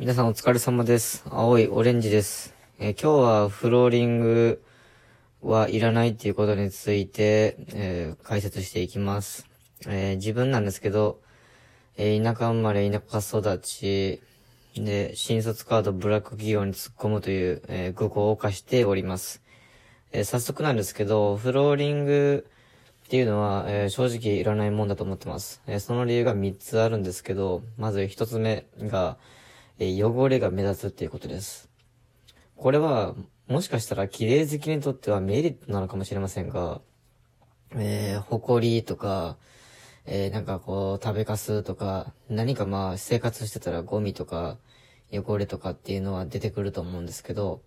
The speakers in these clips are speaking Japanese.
皆さんお疲れ様です。青いオレンジです。今日はフローリングはいらないっていうことについて、解説していきます。自分なんですけど、田舎生まれ田舎育ちで、新卒カードブラック企業に突っ込むという、愚行を犯しております。早速なんですけど、フローリングっていうのは、正直いらないもんだと思ってます。その理由が3つあるんですけど、まず1つ目が汚れが目立つっていうことです。これは、もしかしたら綺麗好きにとってはメリットなのかもしれませんが、埃とか、食べかすとか、何か生活してたらゴミとか、汚れとかっていうのは出てくると思うんですけど、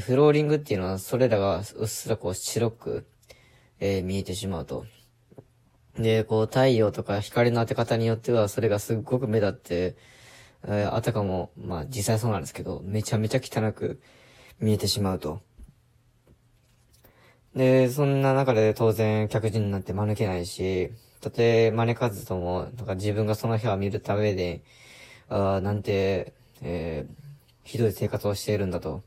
フローリングっていうのはそれらがうっすら白く、見えてしまうと。で、太陽とか光の当て方によってはそれがすっごく目立って、あたかも、実際そうなんですけど、めちゃめちゃ汚く見えてしまうと。で、そんな中で当然客人なんて間抜けないし、たとえ招かずとも、自分がその部屋を見るためで、ひどい生活をしているんだと。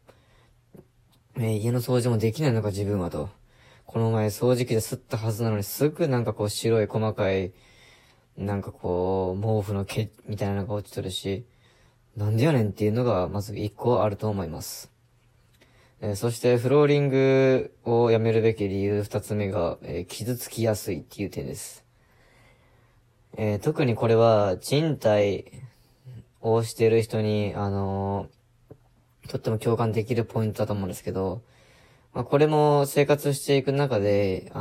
家の掃除もできないのか自分はと。この前掃除機で吸ったはずなのに、すぐ白い細かい、毛布の毛みたいなのが落ちとるし、なんでやねんっていうのがまず一個あると思います。そしてフローリングをやめるべき理由二つ目が、傷つきやすいっていう点です。特にこれは賃貸をしている人に、とっても共感できるポイントだと思うんですけど、これも生活していく中で、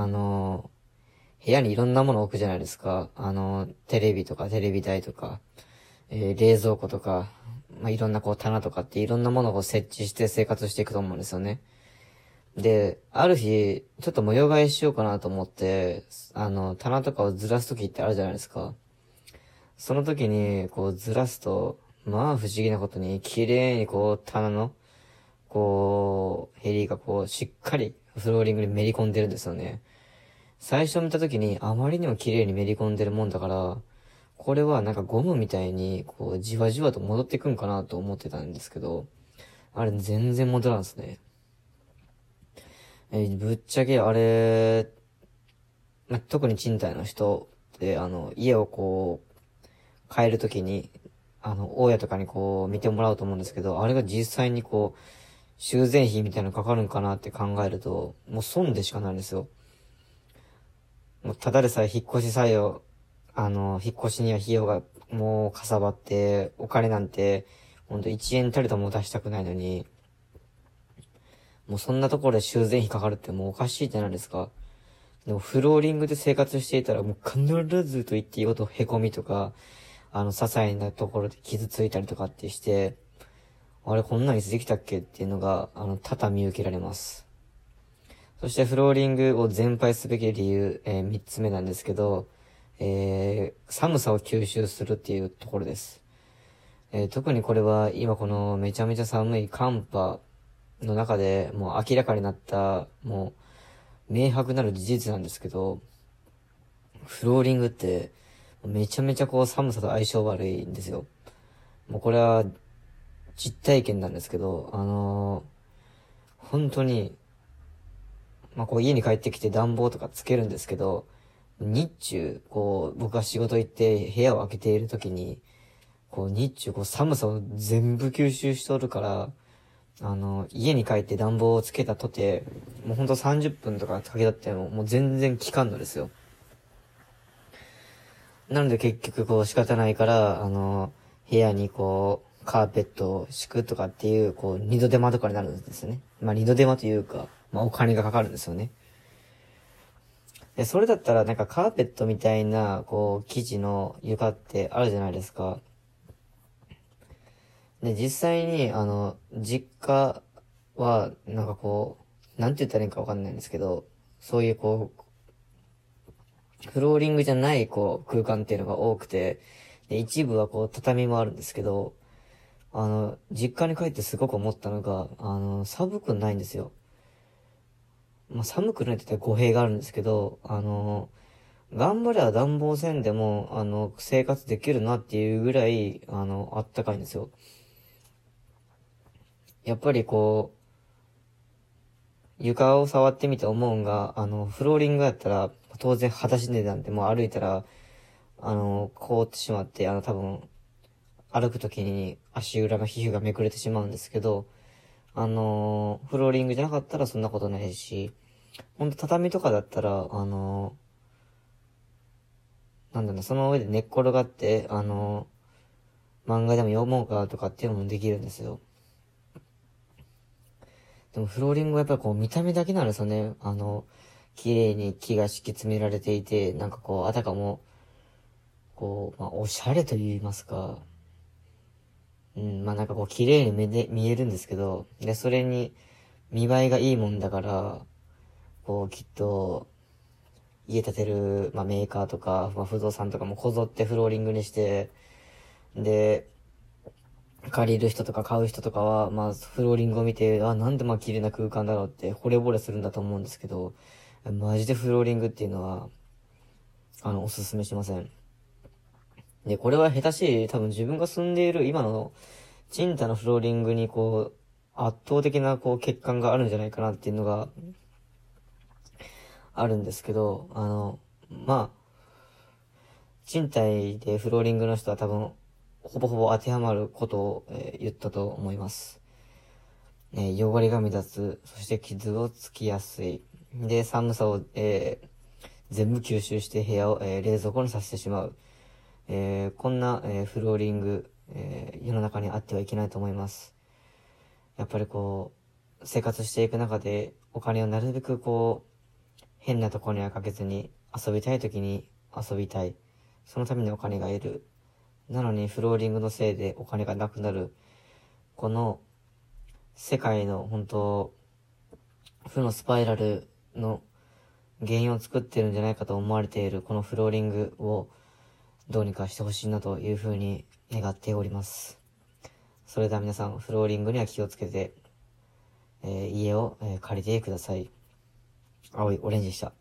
部屋にいろんなもの置くじゃないですか。テレビとかテレビ台とか、冷蔵庫とか、いろんな棚とかっていろんなものを設置して生活していくと思うんですよね。で、ある日、ちょっと模様替えしようかなと思って、棚とかをずらすときってあるじゃないですか。その時に、ずらすと、不思議なことに、綺麗に棚の、ヘリがしっかりフローリングにめり込んでるんですよね。最初見たときにあまりにも綺麗にめり込んでるもんだから、これはゴムみたいにじわじわと戻ってくんかなと思ってたんですけど、あれ全然戻らんですね。ぶっちゃけあれ、特に賃貸の人って家を変えるときに大家とかに見てもらうと思うんですけど、あれが実際に修繕費みたいなのかかるんかなって考えると、もう損でしかないんですよ。ただでさえ引っ越しには費用がもうかさばって、お金なんて、ほんと1円たりとも出したくないのに、もうそんなところで修繕費かかるってもうおかしいじゃないですか。でもフローリングで生活していたらもう必ずと言っていいこと凹みとか、些細なところで傷ついたりとかってして、あれこんなんいつできたっけっていうのが、多々見受けられます。そしてフローリングを全廃すべき理由、3つ目なんですけど、寒さを吸収するっていうところです。特にこれは今このめちゃめちゃ寒い寒波の中でもう明らかになった、もう明白なる事実なんですけど、フローリングってめちゃめちゃ寒さと相性悪いんですよ。もうこれは実体験なんですけど、本当に家に帰ってきて暖房とかつけるんですけど、日中、僕が仕事行って部屋を開けているときに、日中、寒さを全部吸収しとるから、家に帰って暖房をつけたとて、もうほんと30分とかかけたってもう全然効かんのですよ。なので結局仕方ないから、部屋にカーペットを敷くとかっていう、二度手間とかになるんですよね。二度手間というか、お金がかかるんですよね。で、それだったらカーペットみたいな、生地の床ってあるじゃないですか。で、実際に、実家は、なんて言ったらいいかわかんないんですけど、そういうフローリングじゃない、空間っていうのが多くて、で、一部は畳もあるんですけど、実家に帰ってすごく思ったのが、寒くないんですよ。寒くないって言ったら語弊があるんですけど、頑張れば暖房せんでも、生活できるなっていうぐらい、あったかいんですよ。やっぱりこう、床を触ってみて思うんが、フローリングやったら、当然裸足でなんてもう歩いたら、凍ってしまって、多分、歩くときに足裏の皮膚がめくれてしまうんですけど、フローリングじゃなかったらそんなことないし、ほんと畳とかだったら、なんだろう、その上で寝っ転がって、漫画でも読もうかとかっていうのもできるんですよ。でもフローリングはやっぱりこう見た目だけなんですよね。綺麗に木が敷き詰められていて、なんかこう、あたかも、こう、まあ、おしゃれと言いますか、うん、まあ、なんかこう、綺麗に見えるんですけど、で、それに、見栄えがいいもんだから、こう、きっと、家建てる、まあ、メーカーとか、まあ、不動産とかもこぞってフローリングにして、で、借りる人とか買う人とかは、まあ、フローリングを見て、あ、なんでまあ、綺麗な空間だろうって、惚れ惚れするんだと思うんですけど、マジでフローリングっていうのは、おすすめしません。で、これは下手し、多分自分が住んでいる今の、賃貸のフローリングにこう、圧倒的なこう、欠陥があるんじゃないかなっていうのが、あるんですけど、まあ、賃貸でフローリングの人は多分、ほぼほぼ当てはまることを、言ったと思います。汚れが目立つ、そして傷をつきやすい。で、寒さを、全部吸収して部屋を、冷蔵庫にさせてしまう。こんな、フローリング、世の中にあってはいけないと思います。やっぱりこう、生活していく中でお金をなるべくこう、変なところにはかけずに、遊びたい時に遊びたい。そのためにお金が得る。なのにフローリングのせいでお金がなくなる。この、世界の本当、負のスパイラルの原因を作ってるんじゃないかと思われているこのフローリングを、どうにかしてほしいなというふうに願っております。それでは皆さん、フローリングには気をつけて、家を借りてください。青いオレンジでした。